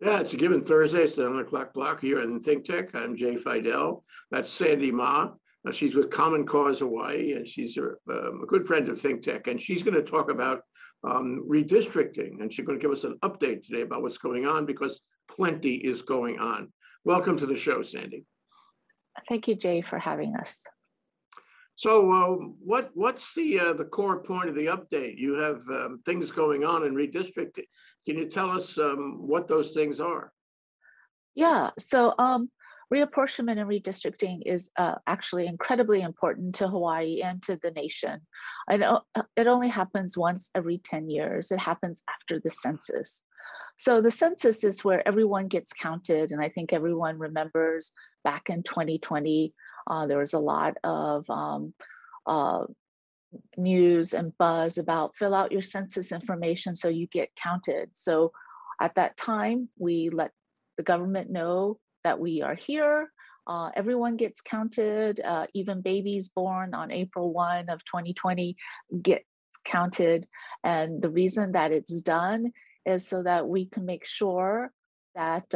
Yeah, it's a given Thursday. It's the 9 o'clock block here in ThinkTech. I'm Jay Fidel. That's Sandy Ma. She's with Common Cause Hawaii, and she's a good friend of ThinkTech. And she's going to talk about redistricting, and she's going to give us an update today about what's going on, because plenty is going on. Welcome to the show, Sandy. Thank you, Jay, for having us. So what's the core point of the update? You have things going on in redistricting. Can you tell us what those things are? Yeah, so reapportionment and redistricting is actually incredibly important to Hawaii and to the nation. And it only happens once every 10 years. It happens after the census. So the census is where everyone gets counted, and I think everyone remembers back in 2020, there was a lot of news and buzz about fill out your census information so you get counted. So at that time, we let the government know that we are here. Everyone gets counted, even babies born on April 1 of 2020 get counted. And the reason that it's done is so that we can make sure that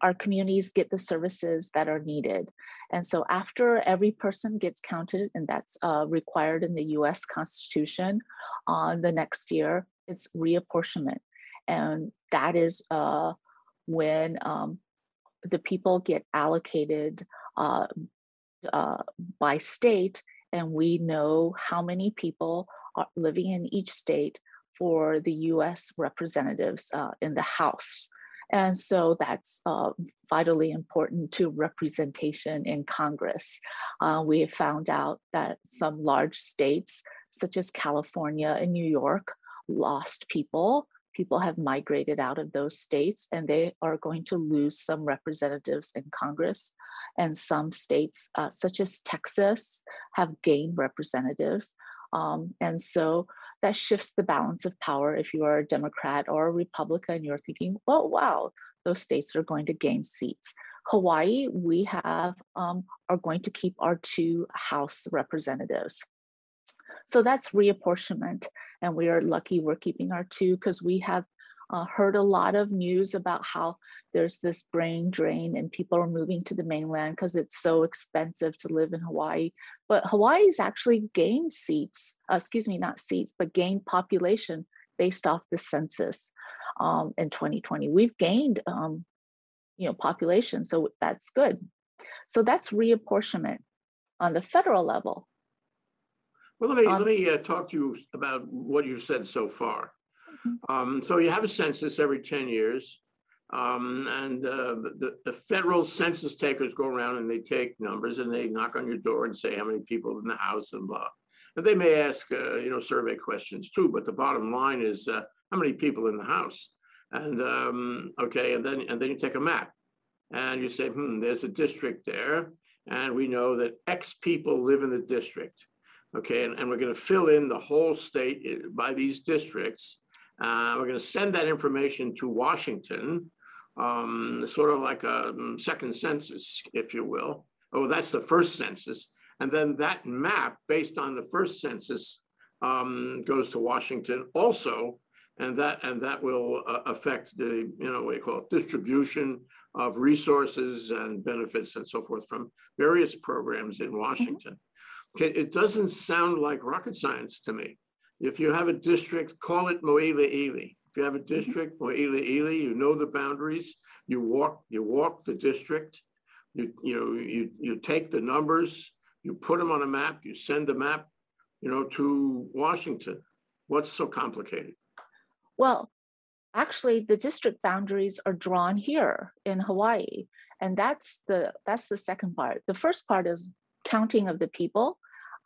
our communities get the services that are needed. And so after every person gets counted, and that's required in the US Constitution, on the next year, it's reapportionment. And that is when the people get allocated by state, and we know how many people are living in each state for the US representatives in the House. And so that's vitally important to representation in Congress. We have found out that some large states, such as California and New York, lost people. People have migrated out of those states, and they are going to lose some representatives in Congress. And some states, such as Texas, have gained representatives. And so that shifts the balance of power. If you are a Democrat or a Republican, you're thinking, well, wow, those states are going to gain seats. Hawaii, we have are going to keep our two House representatives. So that's reapportionment. And we are lucky we're keeping our two, because we have heard a lot of news about how there's this brain drain and people are moving to the mainland because it's so expensive to live in Hawaii. But Hawaii's actually gained seats, excuse me, not seats, but gained population based off the census in 2020. We've gained, population, so that's good. So that's reapportionment on the federal level. Well, let me talk to you about what you've said so far. So you have a census every 10 years, and the federal census takers go around and they take numbers and they knock on your door and say how many people in the house and blah. And they may ask, survey questions too, but the bottom line is how many people in the house. And then you take a map and you say, there's a district there, and we know that X people live in the district. Okay, and we're going to fill in the whole state by these districts. We're going to send that information to Washington, sort of like a second census, if you will. Oh, that's the first census. And then that map, based on the first census, goes to Washington also. And that will affect the, what you call it, distribution of resources and benefits and so forth from various programs in Washington. Okay, it doesn't sound like rocket science to me. If you have a district, call it Mo'ili'ili. If you have a district, Mo'ili'ili, you know the boundaries. You walk the district. You take the numbers. You put them on a map. You send the map, to Washington. What's so complicated? Well, actually, the district boundaries are drawn here in Hawaii, and that's the second part. The first part is counting of the people.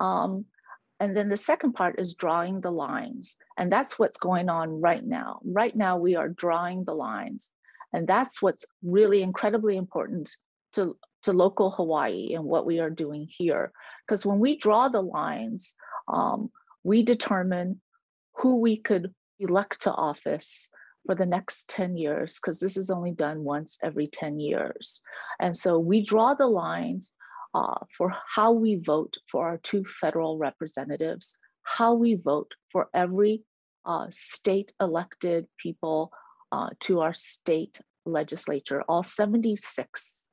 And then the second part is drawing the lines. And that's what's going on right now. Right now, we are drawing the lines. And that's what's really incredibly important to local Hawaii and what we are doing here. Because when we draw the lines, we determine who we could elect to office for the next 10 years, because this is only done once every 10 years. And so we draw the lines for how we vote for our two federal representatives, how we vote for every state elected people to our state legislature, all 76.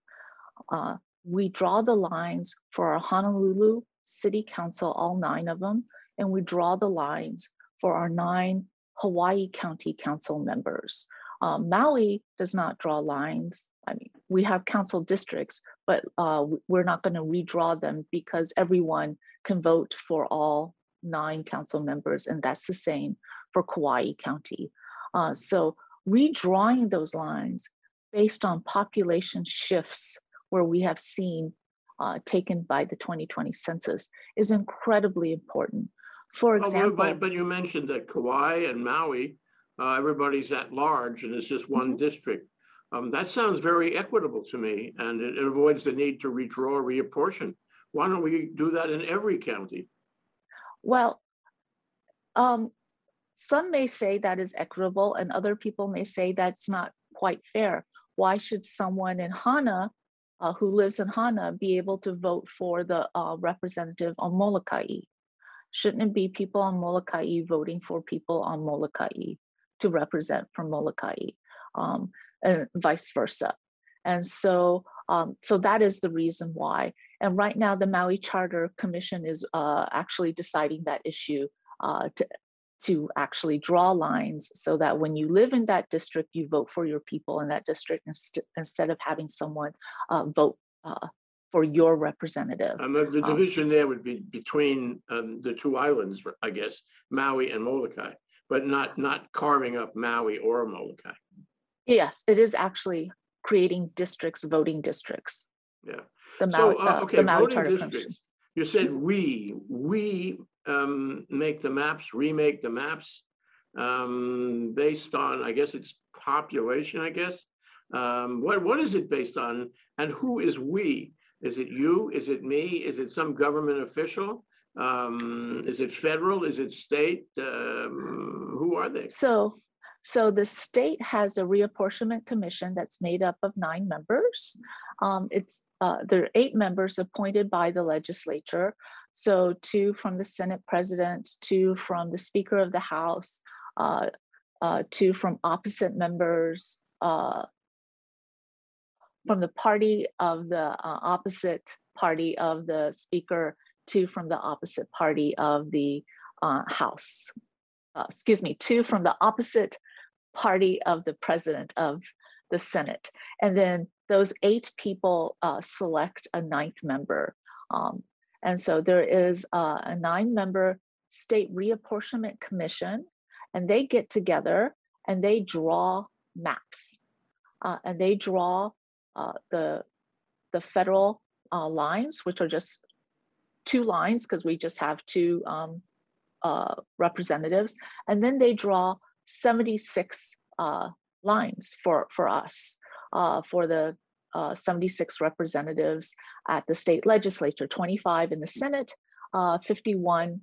We draw the lines for our Honolulu City Council, all 9 of them, and we draw the lines for our 9 Hawaii County Council members. Maui does not draw lines. I mean, we have council districts, but we're not going to redraw them because everyone can vote for all 9 council members, and that's the same for Kauai County. So redrawing those lines based on population shifts where we have seen taken by the 2020 census is incredibly important. For example, but you mentioned that Kauai and Maui, everybody's at large and it's just one district. That sounds very equitable to me, and it avoids the need to redraw, reapportion. Why don't we do that in every county? Well, some may say that is equitable, and other people may say that's not quite fair. Why should someone in Hana, who lives in Hana, be able to vote for the representative on Molokai? Shouldn't it be people on Molokai voting for people on Molokai to represent from Molokai, and vice versa? And so, so that is the reason why. And right now, the Maui Charter Commission is actually deciding that issue to actually draw lines so that when you live in that district, you vote for your people in that district instead of having someone vote for your representative. The division there would be between the two islands, I guess, Maui and Molokai, but not carving up Maui or Molokai. Yes, it is actually creating districts, voting districts. Yeah. The Maui, so, okay, the Maui voting Charter districts. Commission. You said we make the maps, remake the maps based on, I guess it's population, I guess. What is it based on, and who is we? Is it you? Is it me? Is it some government official? Is it federal? Is it state? Who are they? So the state has a reapportionment commission that's made up of 9 members. There are 8 members appointed by the legislature. So 2 from the Senate president, 2 from the Speaker of the House, 2 from opposite members, from the party of the opposite party of the Speaker, 2 from the opposite party of the House. Excuse me, 2 from the opposite party of the president of the Senate. And then those 8 people select a 9th member. And so there is a 9-member state reapportionment commission, and they get together and they draw maps, and they draw the federal lines, which are just 2 lines because we just have 2 representatives, and then they draw 76 lines for us, for the 76 representatives at the state legislature, 25 in the Senate, 51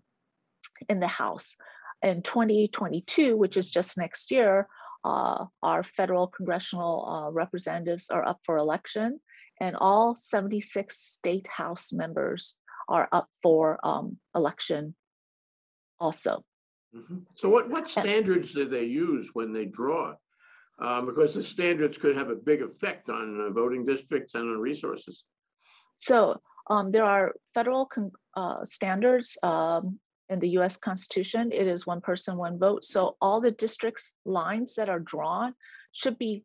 in the House. In 2022, which is just next year, our federal congressional representatives are up for election, and all 76 state House members are up for election also. Mm-hmm. So what standards do they use when they draw? Because the standards could have a big effect on voting districts and on resources. So there are federal standards in the U.S. Constitution. It is one person, one vote. So all the districts' lines that are drawn should be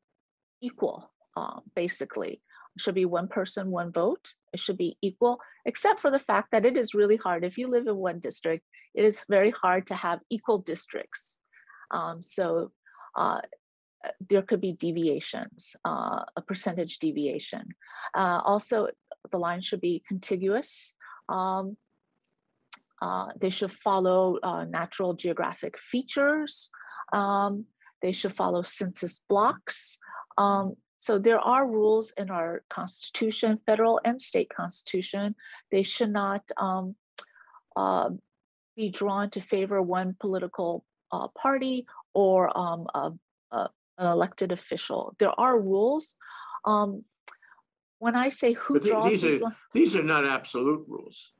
equal, basically. It should be one person, one vote. It should be equal, except for the fact that it is really hard. If you live in one district, it is very hard to have equal districts. There could be deviations, a percentage deviation. Also, the lines should be contiguous. They should follow natural geographic features. They should follow census blocks. So there are rules in our constitution, federal and state constitution. They should not be drawn to favor one political party or an elected official. There are rules. When I say who draws these are not absolute rules,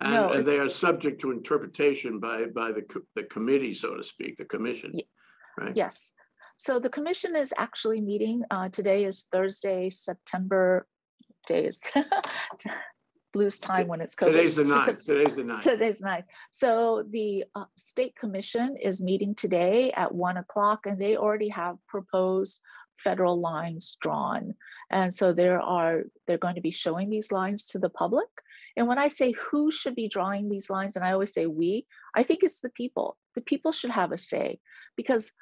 and they are subject to interpretation by the committee, so to speak, the commission. Right? Yes. So the commission is actually meeting. Today is Thursday, September days. Blues time when it's COVID. Today's the 9th. So the State Commission is meeting today at 1 o'clock, and they already have proposed federal lines drawn. And so they're going to be showing these lines to the public. And when I say who should be drawing these lines, and I always say we, I think it's the people. The people should have a say, because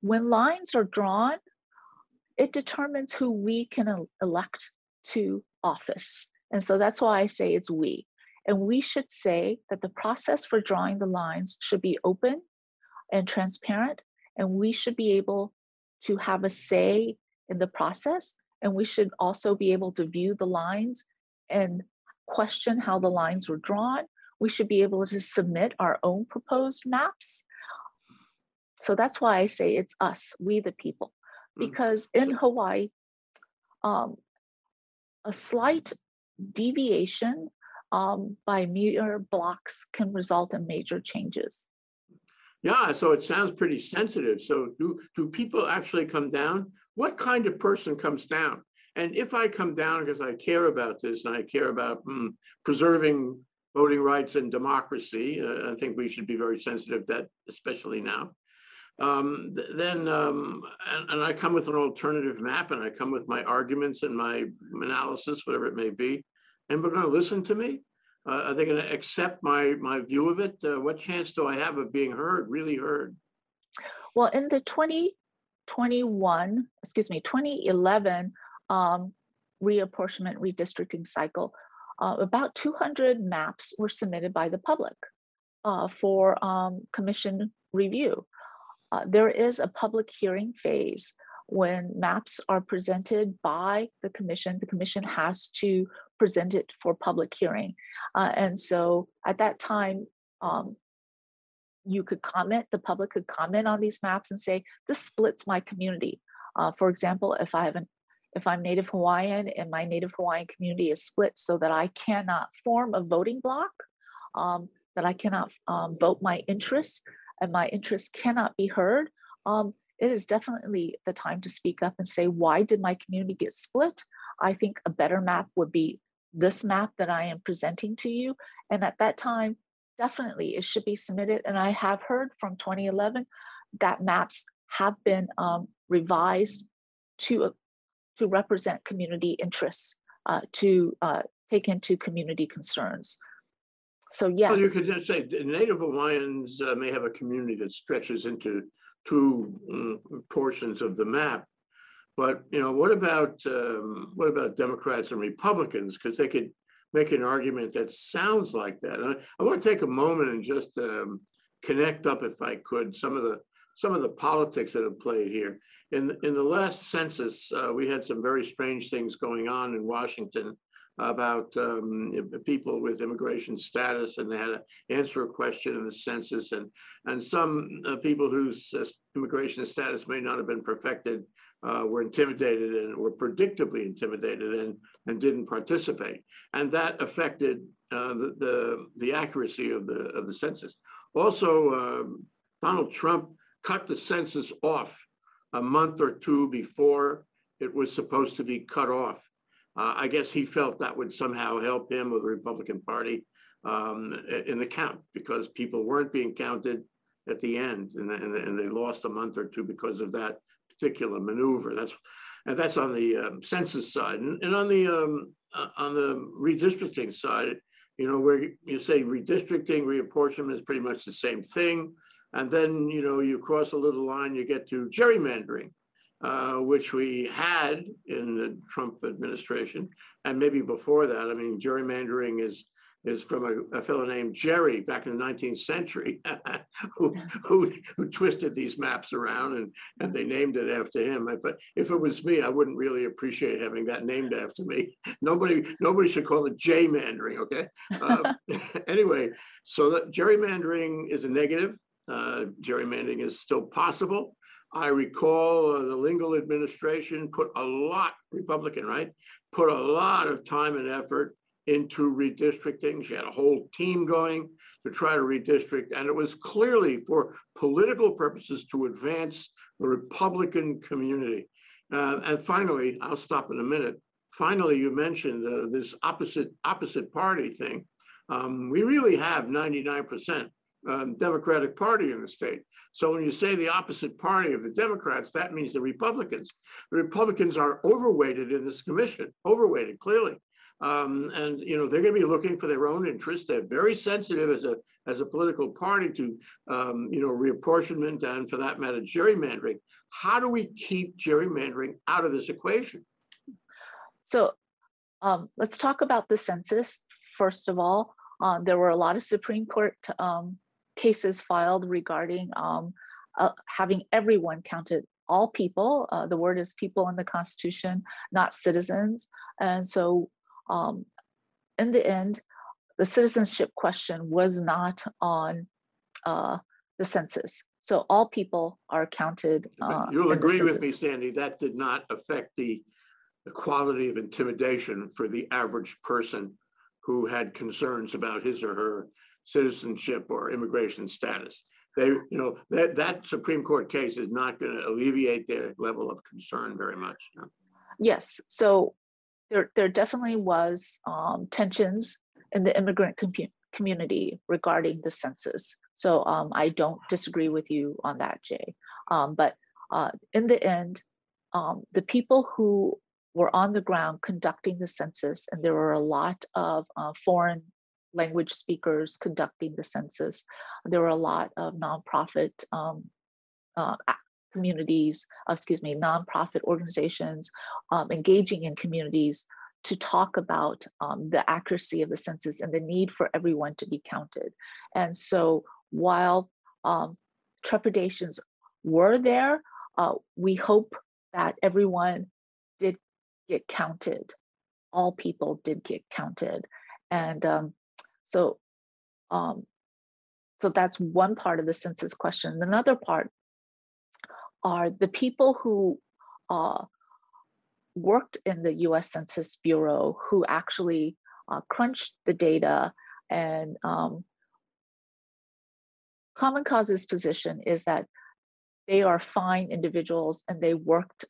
when lines are drawn, it determines who we can elect to office. And so that's why I say it's we. And we should say that the process for drawing the lines should be open and transparent, and we should be able to have a say in the process. And we should also be able to view the lines and question how the lines were drawn. We should be able to submit our own proposed maps. So that's why I say it's us, we the people, because in Hawaii, a slight deviation by mere blocks can result in major changes. Yeah, so it sounds pretty sensitive. So do people actually come down? What kind of person comes down? And if I come down because I care about this and I care about preserving voting rights and democracy, I think we should be very sensitive to that, especially now. Then I come with an alternative map, and I come with my arguments and my analysis, whatever it may be, and we're going to listen to me? Are they going to accept my view of it? What chance do I have of being heard, really heard? Well, in the 2011 reapportionment redistricting cycle, about 200 maps were submitted by the public for commission review. There is a public hearing phase when maps are presented by the commission. The commission has to present it for public hearing. And so at that time, you could comment, the public could comment on these maps and say, this splits my community. For example, if I'm Native Hawaiian and my Native Hawaiian community is split so that I cannot form a voting bloc, that I cannot vote my interests, and my interests cannot be heard, it is definitely the time to speak up and say, why did my community get split? I think a better map would be this map that I am presenting to you. And at that time, definitely it should be submitted. And I have heard from 2011 that maps have been revised to represent community interests, to take into community concerns. So yes. Well, you could just say Native Hawaiians may have a community that stretches into two portions of the map, but you know, what about Democrats and Republicans? Because they could make an argument that sounds like that. And I want to take a moment and just connect up, if I could, some of the politics that have played here. In the last census, we had some very strange things going on in Washington about people with immigration status, and they had to answer a question in the census, and some people whose immigration status may not have been perfected were intimidated and were predictably intimidated and didn't participate, and that affected the accuracy of the census. Also, Donald Trump cut the census off a month or two before it was supposed to be cut off. I guess he felt that would somehow help him or the Republican Party in the count, because people weren't being counted at the end, and they lost a month or two because of that particular maneuver. That's on the census side, and on the redistricting side, you know, where you say redistricting, reapportionment is pretty much the same thing, and then you know you cross a little line, you get to gerrymandering. Which we had in the Trump administration, and maybe before that. I mean, gerrymandering is from a fellow named Jerry back in the 19th century who twisted these maps around, and they named it after him. If it was me, I wouldn't really appreciate having that named after me. Nobody should call it J-mandering, okay? Anyway, so that gerrymandering is a negative. Gerrymandering is still possible. I recall the Lingle administration put a lot of time and effort into redistricting. She had a whole team going to try to redistrict, and it was clearly for political purposes to advance the Republican community. And finally, I'll stop in a minute. Finally, you mentioned this opposite party thing. We really have 99% Democratic Party in the state. So when you say the opposite party of the Democrats, that means the Republicans. The Republicans are overweighted in this commission, overweighted clearly. And you know, they're going to be looking for their own interests. They're very sensitive as a political party to you know, reapportionment and, for that matter, gerrymandering. How do we keep gerrymandering out of this equation? So let's talk about the census first of all. There were a lot of Supreme Court cases filed regarding having everyone counted, all people. The word is people in the Constitution, not citizens, and so. In the end, the citizenship question was not on the census. So all people are counted. You'll agree with me, Sandy, that did not affect the quality of intimidation for the average person who had concerns about his or her citizenship or immigration status. They, you know, that Supreme Court case is not going to alleviate their level of concern very much. No? Yes. So There definitely was tensions in the immigrant community regarding the census. So I don't disagree with you on that, Jay. But in the end, the people who were on the ground conducting the census, and there were a lot of foreign language speakers conducting the census, there were a lot of nonprofit nonprofit organizations engaging in communities to talk about the accuracy of the census and the need for everyone to be counted. And so while trepidations were there, we hope that everyone did get counted. All people did get counted. And so that's one part of the census question. Another part are the people who worked in the U.S. Census Bureau, who actually crunched the data. And Common Cause's position is that they are fine individuals and they worked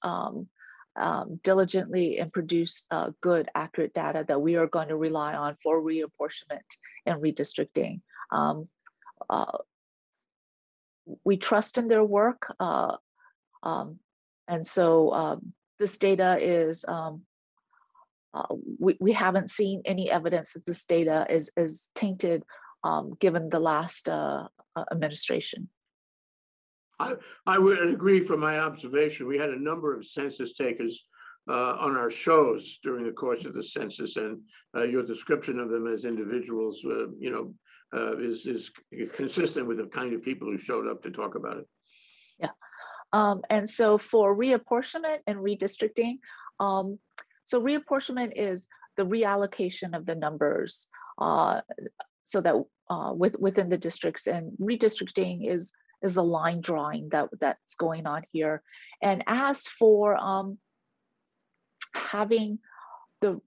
diligently and produced good, accurate data that we are going to rely on for reapportionment and redistricting. We trust in their work. And so this data is, we haven't seen any evidence that this data is tainted given the last administration. I would agree from my observation. We had a number of census takers on our shows during the course of the census, and your description of them as individuals, you know, is consistent with the kind of people who showed up to talk about it. Yeah. And so for reapportionment and redistricting, so reapportionment is the reallocation of the numbers so that within the districts, and redistricting is the line drawing that's going on here. And as for having the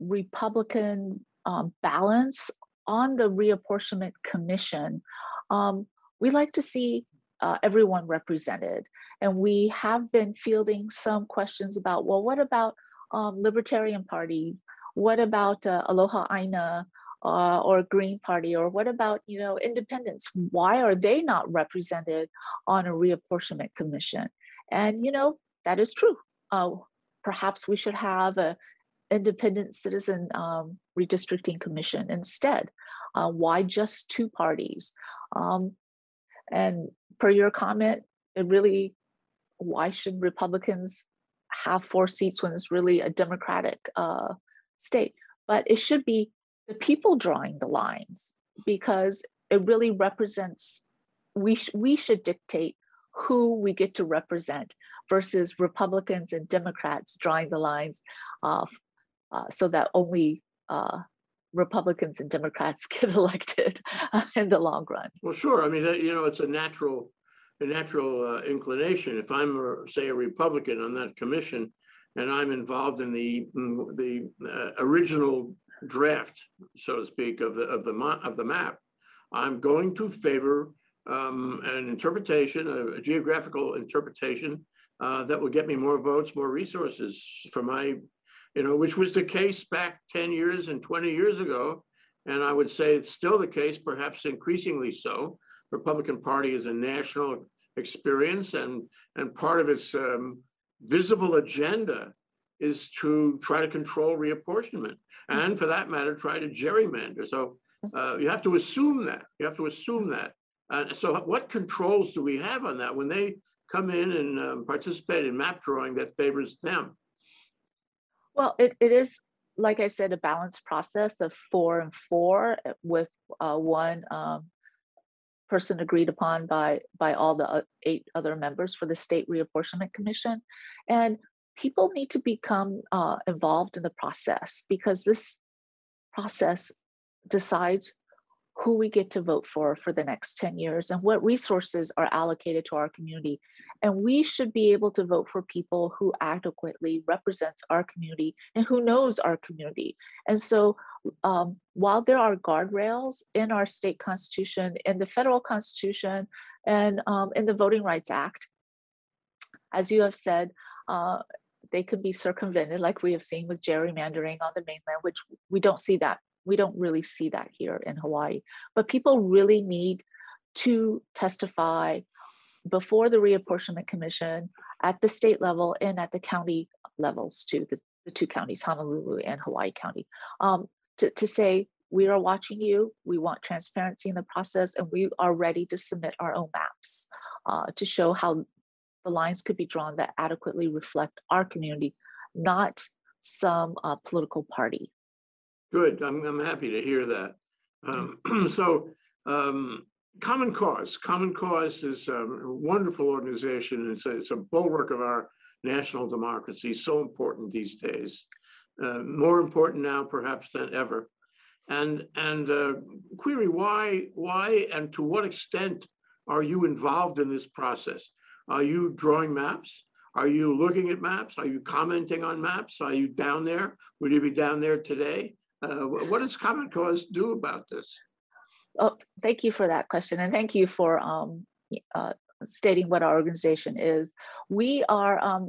Republican balance on the reapportionment commission, we like to see everyone represented. And we have been fielding some questions about, well, what about libertarian parties? What about Aloha Aina or Green Party? Or what about, you know, independents? Why are they not represented on a reapportionment commission? And, you know, that is true. Perhaps we should have an independent citizen redistricting commission instead. Why just two parties? And per your comment, it really, why should Republicans have 4 seats when it's really a Democratic state? But it should be the people drawing the lines, because it really represents, we should dictate who we get to represent versus Republicans and Democrats drawing the lines so that only Republicans and Democrats get elected in the long run. Well, sure. I mean, you know, it's a natural inclination. If I'm, say, a Republican on that commission, and I'm involved in the original draft, so to speak, of the map, I'm going to favor an interpretation, a geographical interpretation that will get me more votes, more resources for my, which was the case back 10 years and 20 years ago. And I would say it's still the case, perhaps increasingly so. Republican Party is a national experience, and part of its visible agenda is to try to control reapportionment, and for that matter, try to gerrymander. So you have to assume that. So what controls do we have on that when they come in and participate in map drawing that favors them? Well, it is, like I said, a balanced process of 4 and 4 with one person agreed upon by all the 8 other members for the State Reapportionment Commission. And people need to become involved in the process, because this process decides who we get to vote for the next 10 years and what resources are allocated to our community. And we should be able to vote for people who adequately represents our community and who knows our community. And so while there are guardrails in our state constitution, in the federal constitution, and in the Voting Rights Act, as you have said, they could be circumvented, like we have seen with gerrymandering on the mainland, which we don't see that. We don't really see that here in Hawaii, but people really need to testify before the Reapportionment Commission at the state level and at the county levels too, the 2 counties, Honolulu and Hawaii County, to say, we are watching you, we want transparency in the process, and we are ready to submit our own maps to show how the lines could be drawn that adequately reflect our community, not some political party. Good. I'm happy to hear that. Common Cause. Common Cause is a wonderful organization. It's a bulwark of our national democracy, so important these days, more important now perhaps than ever. And query, why and to what extent are you involved in this process? Are you drawing maps? Are you looking at maps? Are you commenting on maps? Are you down there? Would you be down there today? What does Common Cause do about this? Oh, thank you for that question, and thank you for stating what our organization is. We are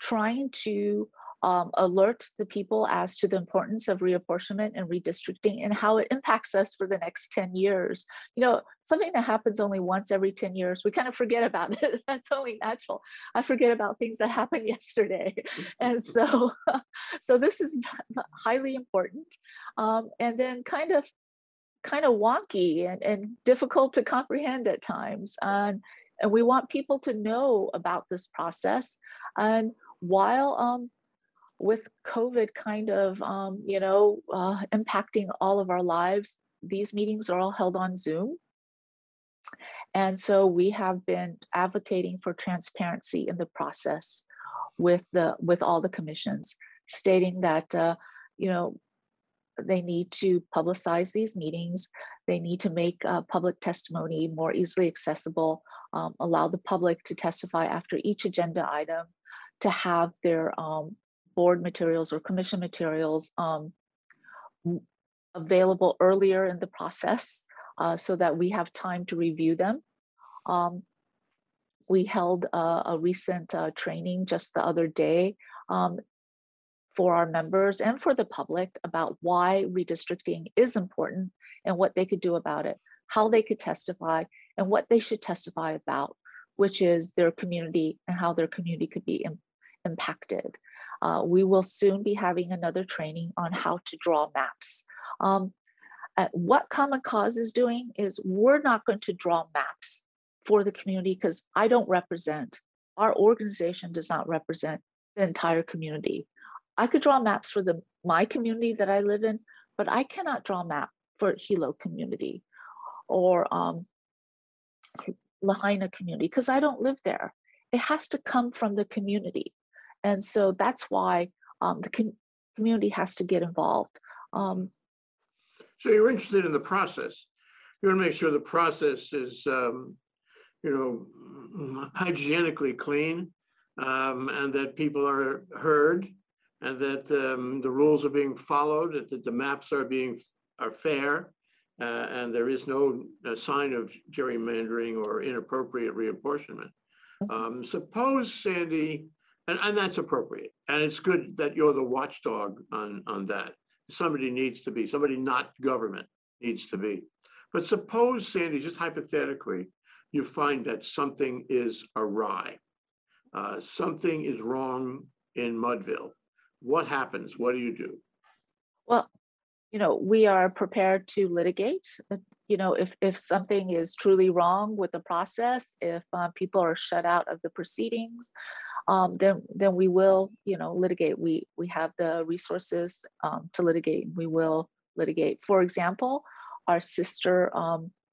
trying to alert the people as to the importance of reapportionment and redistricting and how it impacts us for the next 10 years. You know, something that happens only once every 10 years, we kind of forget about it. That's only natural. I forget about things that happened yesterday. And so this is highly important. And then kind of wonky and difficult to comprehend at times. And we want people to know about this process. And while with COVID kind of, impacting all of our lives, these meetings are all held on Zoom. And so we have been advocating for transparency in the process with all the commissions, stating that, they need to publicize these meetings. They need to make public testimony more easily accessible, allow the public to testify after each agenda item, to have their board materials or commission materials available earlier in the process so that we have time to review them. We held a recent training just the other day for our members and for the public about why redistricting is important and what they could do about it, how they could testify, and what they should testify about, which is their community and how their community could be impacted. We will soon be having another training on how to draw maps. What Common Cause is doing is we're not going to draw maps for the community, because I don't represent, our organization does not represent the entire community. I could draw maps for my community that I live in, but I cannot draw a map for Hilo community or Lahaina community, because I don't live there. It has to come from the community. And so that's why the community has to get involved. So you're interested in the process. You want to make sure the process is, hygienically clean, and that people are heard, and that the rules are being followed, that the maps are fair, and there is no sign of gerrymandering or inappropriate reapportionment. Suppose, Sandy, and that's appropriate, and it's good that you're the watchdog on that. Somebody needs to be, somebody not government needs to be. But suppose, Sandy, just hypothetically, you find that something is awry. Something is wrong in Mudville. What happens? What do you do? Well, you know, we are prepared to litigate. You know, if something is truly wrong with the process, if people are shut out of the proceedings, then we will, you know, litigate. We have the resources to litigate. We will litigate. For example, our sister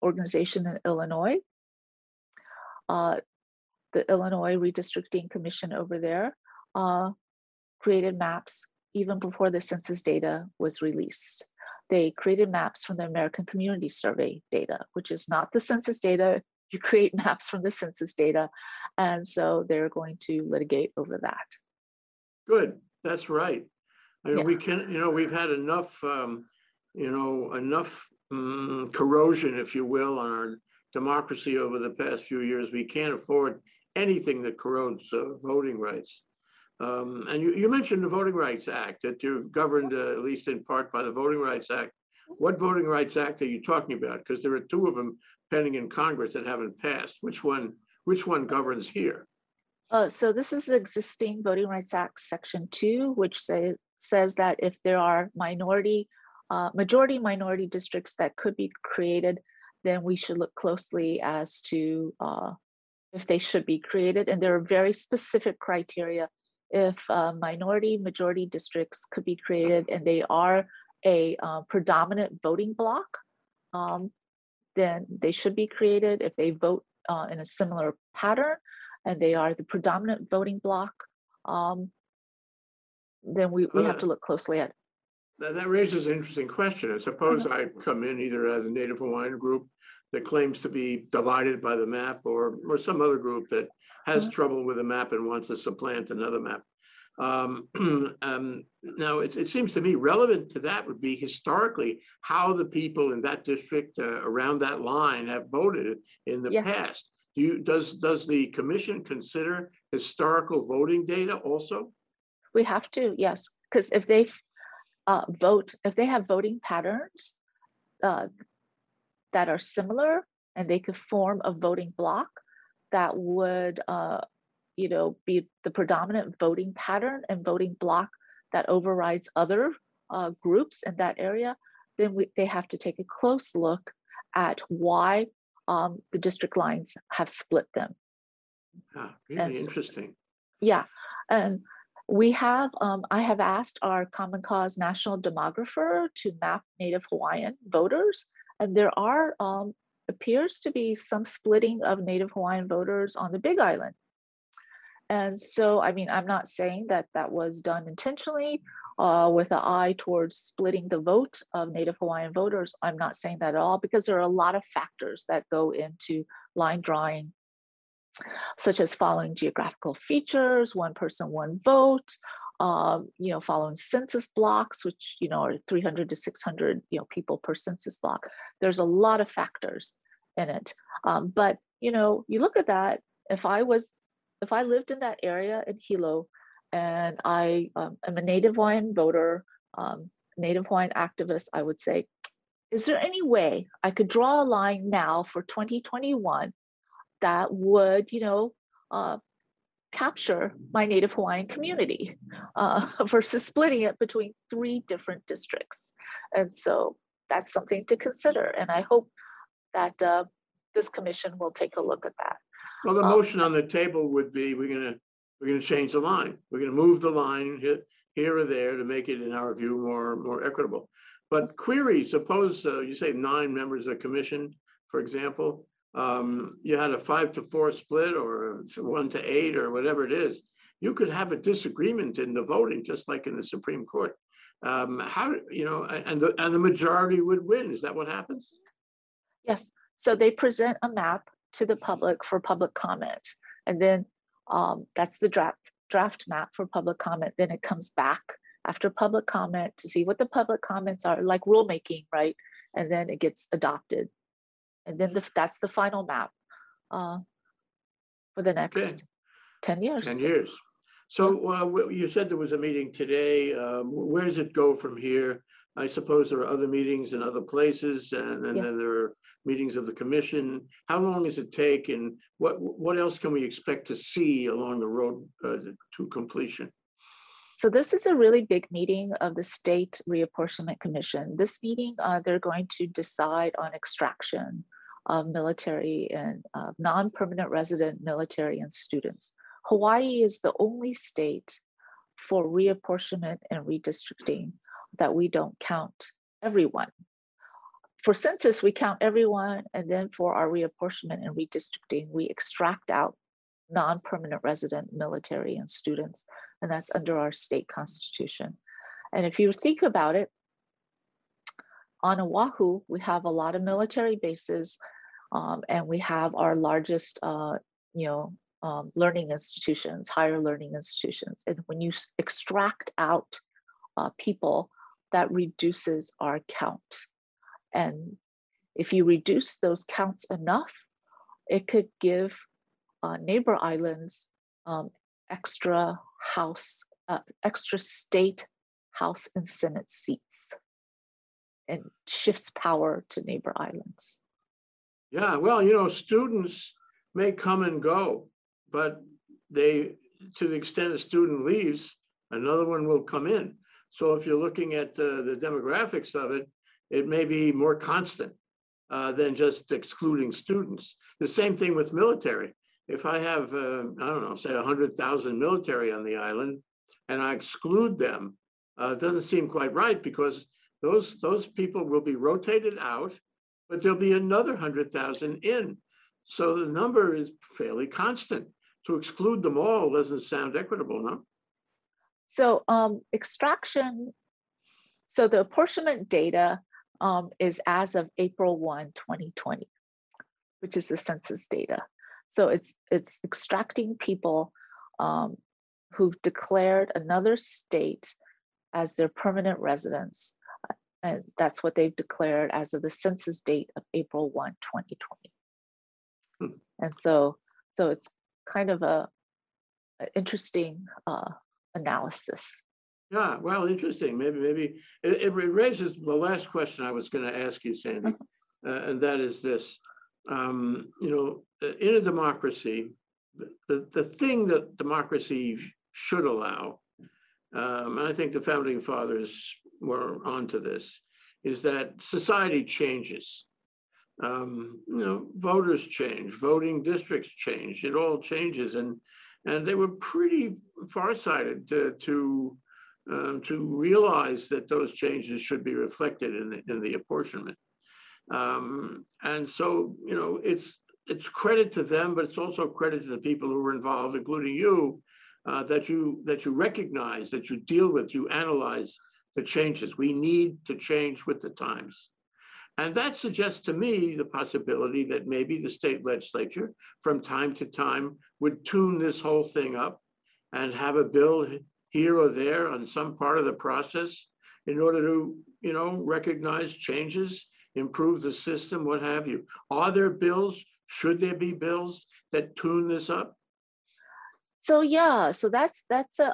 organization in Illinois, the Illinois Redistricting Commission over there, created maps even before the census data was released. They created maps from the American Community Survey data, which is not the census data. You create maps from the census data. And so they're going to litigate over that. Good, that's right. I mean, yeah. We can, you know, we've had enough, you know, enough corrosion, if you will, on our democracy over the past few years. We can't afford anything that corrodes voting rights. And you mentioned the Voting Rights Act, that you're governed, at least in part, by the Voting Rights Act. What Voting Rights Act are you talking about? Because there are two of them pending in Congress that haven't passed. Which one governs here? So this is the existing Voting Rights Act, Section 2, which says that if there are majority-minority districts that could be created, then we should look closely as to if they should be created. And there are very specific criteria if minority-majority districts could be created and they are a predominant voting bloc, then they should be created. If they vote in a similar pattern and they are the predominant voting bloc, then we have to look closely at it. That raises an interesting question. I suppose I come in either as a Native Hawaiian group that claims to be divided by the map, or some other group that has trouble with a map and wants to supplant another map. Now, it seems to me relevant to that would be historically how the people in that district around that line have voted in the past. Does the commission consider historical voting data also? We have to, yes, because if they vote, if they have voting patterns that are similar and they could form a voting bloc, that would, you know, be the predominant voting pattern and voting bloc that overrides other groups in that area, then they have to take a close look at why the district lines have split them. Ah, really and interesting. So, yeah, and we have, I have asked our Common Cause National Demographer to map Native Hawaiian voters, and there are, appears to be some splitting of Native Hawaiian voters on the Big Island. And so, I mean, I'm not saying that that was done intentionally with an eye towards splitting the vote of Native Hawaiian voters. I'm not saying that at all, because there are a lot of factors that go into line drawing, such as following geographical features, one person, one vote, you know, following census blocks, which, you know, are 300 to 600, you know, people per census block. There's a lot of factors in it. But, you know, you look at that, if I lived in that area in Hilo and I am a Native Hawaiian voter, Native Hawaiian activist, I would say, is there any way I could draw a line now for 2021 that would, you know, capture my Native Hawaiian community versus splitting it between three different districts? And so that's something to consider. And I hope that this commission will take a look at that. Well, the motion on the table would be we're gonna change the line. We're gonna move the line here or there to make it, in our view, more equitable. But queries, suppose you say 9 members of the commission, for example, you had a 5-4 split or 1-8 or whatever it is. You could have a disagreement in the voting, just like in the Supreme Court. How, you know, and the majority would win. Is that what happens? Yes. So they present a map to the public for public comment, and then that's the draft map for public comment. Then it comes back after public comment to see what the public comments are, like rulemaking, right? and then it gets adopted. And then that's the final map for the next 10 years. 10 years. So you said there was a meeting today. Where does it go from here? I suppose there are other meetings in other places, and then there are meetings of the commission. How long does it take, and what else can we expect to see along the road to completion? So this is a really big meeting of the State Reapportionment Commission. This meeting, they're going to decide on extraction of military and non-permanent resident military and students. Hawaii is the only state for reapportionment and redistricting that we don't count everyone. For census, we count everyone, and then for our reapportionment and redistricting, we extract out non-permanent resident military and students, and that's under our state constitution. And if you think about it, on Oahu, we have a lot of military bases, and we have our largest, learning institutions, higher learning institutions. And when you extract out people, that reduces our count. And if you reduce those counts enough, it could give neighbor islands extra state house and senate seats, and shifts power to neighbor islands. Yeah, well, students may come and go, but to the extent a student leaves, another one will come in. So if you're looking at the demographics of it, it may be more constant than just excluding students. The same thing with military. If I have, say 100,000 military on the island, and I exclude them, it doesn't seem quite right, because those people will be rotated out, but there'll be another 100,000 in. So the number is fairly constant. To exclude them all doesn't sound equitable, no? So extraction, so the apportionment data is as of April 1, 2020, which is the census data. So it's extracting people who've declared another state as their permanent residence. And that's what they've declared as of the census date of April 1, 2020. And so it's kind of an interesting analysis. Yeah, well, interesting. Maybe it raises the last question I was going to ask you, Sandy, and that is this. In a democracy, the thing that democracy should allow, and I think the founding fathers were onto this, is that society changes. Voters change, voting districts change, it all changes, and they were pretty farsighted to realize that those changes should be reflected in the apportionment. And so, it's credit to them, but it's also credit to the people who were involved, including you, that you recognize, that you deal with, you analyze the changes. We need to change with the times. And that suggests to me the possibility that maybe the state legislature from time to time would tune this whole thing up and have a bill here or there on some part of the process in order to, recognize changes, improve the system, what have you. Are there bills? Should there be bills that tune this up? So yeah, so that's a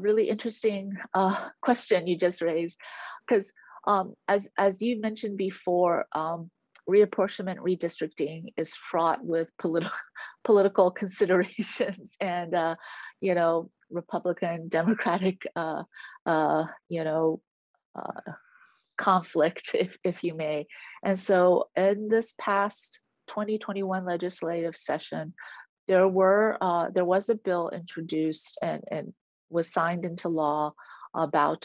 really interesting question you just raised, because as you mentioned before, reapportionment redistricting is fraught with political considerations and Republican Democratic conflict, if you may. And so in this past 2021 legislative session, there was a bill introduced and was signed into law about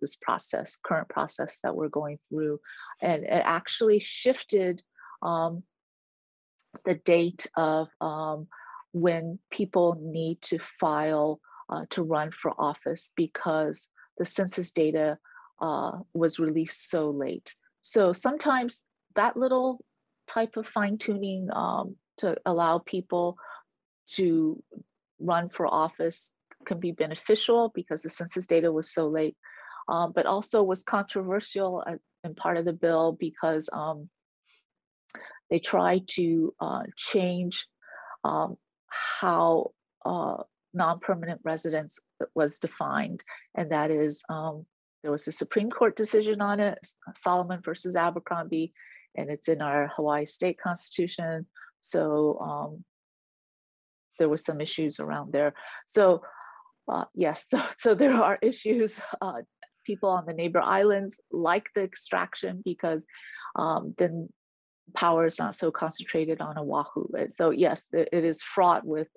this process, current process that we're going through, and it actually shifted the date of when people need to file to run for office, because the census data was released so late. So sometimes that little type of fine-tuning to allow people to run for office can be beneficial, because the census data was so late, but also was controversial in part of the bill because they tried to change how non-permanent residence was defined, and that is there was a Supreme Court decision on it, Solomon versus Abercrombie, and it's in our Hawaii state constitution. So there were some issues around there. So yes, so there are issues. People on the neighbor islands like the extraction because then power is not so concentrated on Oahu. So yes, it is fraught with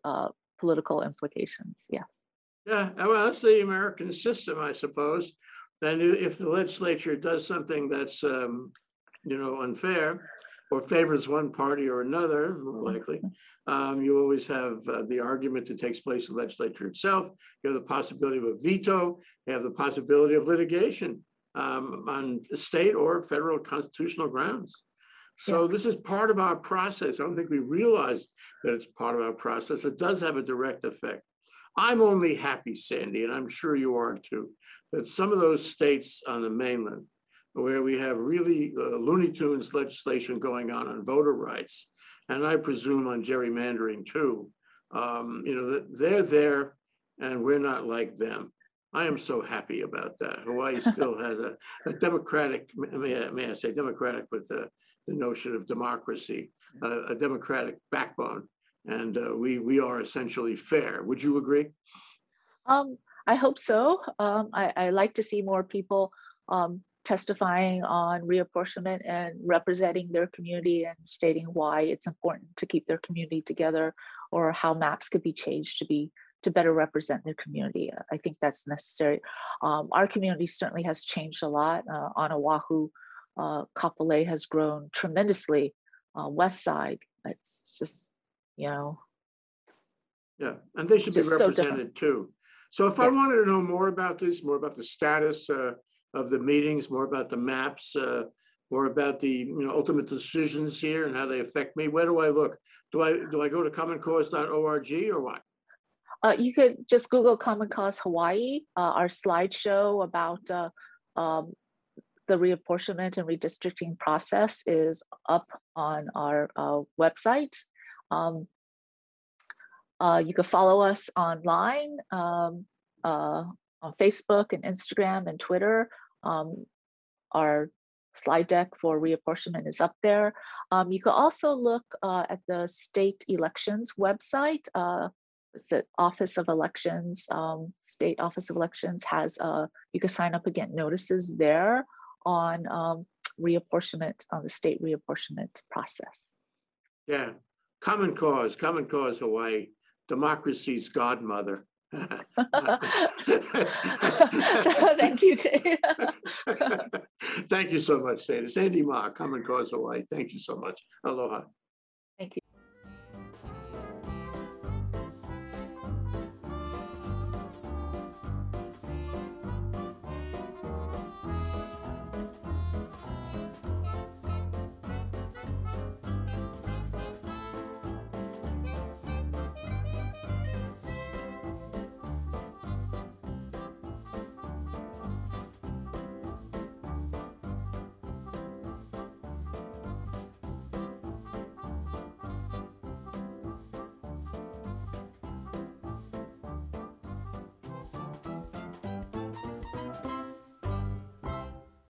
political implications, yes. Yeah, well, that's the American system, I suppose. Then if the legislature does something that's, unfair or favors one party or another, more likely, you always have the argument that takes place in the legislature itself. You have the possibility of a veto. You have the possibility of litigation on state or federal constitutional grounds. So yeah. This is part of our process. I don't think we realize that it's part of our process. It does have a direct effect. I'm only happy, Sandy, and I'm sure you are too, that some of those states on the mainland where we have really Looney Tunes legislation going on voter rights, and I presume on gerrymandering too, they're there and we're not like them. I am so happy about that. Hawaii still has a democratic, may I say democratic with the notion of democracy, a democratic backbone, and we are essentially fair. Would you agree? I hope so. I like to see more people testifying on reapportionment and representing their community and stating why it's important to keep their community together, or how maps could be changed to better represent their community. I think that's necessary. Our community certainly has changed a lot on Oahu. Kapolei has grown tremendously. West Side, it's just, Yeah, and they should be represented too. So if yes. I wanted to know more about this, more about the status of the meetings, more about the maps, more about the ultimate decisions here and how they affect me, where do I look? Do I go to commoncause.org or what? You could just Google Common Cause Hawaii, our slideshow about the reapportionment and redistricting process is up on our website. You can follow us online on Facebook and Instagram and Twitter. Our slide deck for reapportionment is up there. You can also look at the state elections website. It's the Office of Elections, State Office of Elections has, you can sign up and get notices there on reapportionment, on the state reapportionment process. Yeah, Common Cause Hawaii, democracy's godmother. Thank you, Jay. Thank you so much, Sandy. Sandy Ma, Common Cause Hawaii. Thank you so much. Aloha.